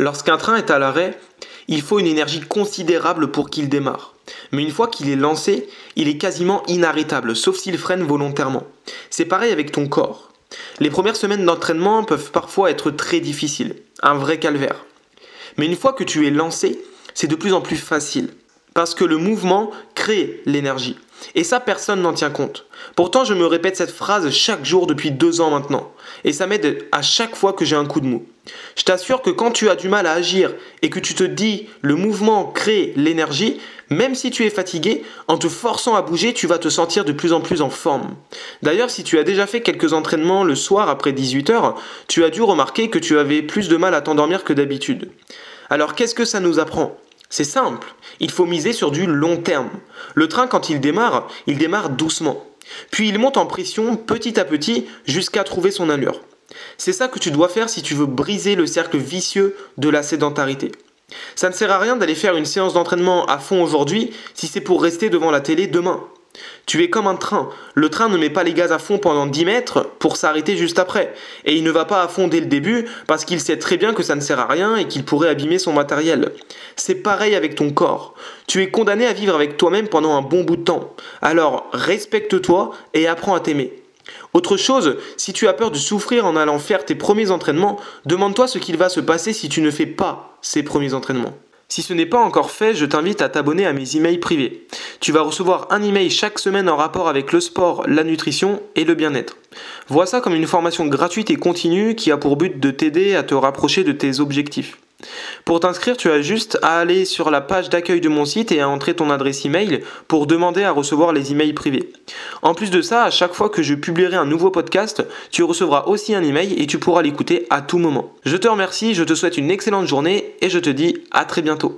Lorsqu'un train est à l'arrêt, il faut une énergie considérable pour qu'il démarre. Mais une fois qu'il est lancé, il est quasiment inarrêtable, sauf s'il freine volontairement. C'est pareil avec ton corps. Les premières semaines d'entraînement peuvent parfois être très difficiles, un vrai calvaire. Mais une fois que tu es lancé, c'est de plus en plus facile. Parce que le mouvement crée l'énergie. Et ça, personne n'en tient compte. Pourtant, je me répète cette phrase chaque jour depuis 2 ans maintenant. Et ça m'aide à chaque fois que j'ai un coup de mou. Je t'assure que quand tu as du mal à agir et que tu te dis « le mouvement crée l'énergie », même si tu es fatigué, en te forçant à bouger, tu vas te sentir de plus en plus en forme. D'ailleurs, si tu as déjà fait quelques entraînements le soir après 18h, tu as dû remarquer que tu avais plus de mal à t'endormir que d'habitude. Alors, qu'est-ce que ça nous apprend ? C'est simple, il faut miser sur du long terme. Le train, quand il démarre doucement. Puis il monte en pression petit à petit jusqu'à trouver son allure. C'est ça que tu dois faire si tu veux briser le cercle vicieux de la sédentarité. Ça ne sert à rien d'aller faire une séance d'entraînement à fond aujourd'hui si c'est pour rester devant la télé demain. Tu es comme un train. Le train ne met pas les gaz à fond pendant 10 mètres pour s'arrêter juste après. Et il ne va pas à fond dès le début parce qu'il sait très bien que ça ne sert à rien et qu'il pourrait abîmer son matériel. C'est pareil avec ton corps. Tu es condamné à vivre avec toi-même pendant un bon bout de temps. Alors respecte-toi et apprends à t'aimer. Autre chose, si tu as peur de souffrir en allant faire tes premiers entraînements, demande-toi ce qu'il va se passer si tu ne fais pas ces premiers entraînements. Si ce n'est pas encore fait, je t'invite à t'abonner à mes emails privés. Tu vas recevoir un email chaque semaine en rapport avec le sport, la nutrition et le bien-être. Vois ça comme une formation gratuite et continue qui a pour but de t'aider à te rapprocher de tes objectifs. Pour t'inscrire, tu as juste à aller sur la page d'accueil de mon site et à entrer ton adresse email pour demander à recevoir les emails privés. En plus de ça, à chaque fois que je publierai un nouveau podcast, tu recevras aussi un email et tu pourras l'écouter à tout moment. Je te remercie, je te souhaite une excellente journée et je te dis à très bientôt.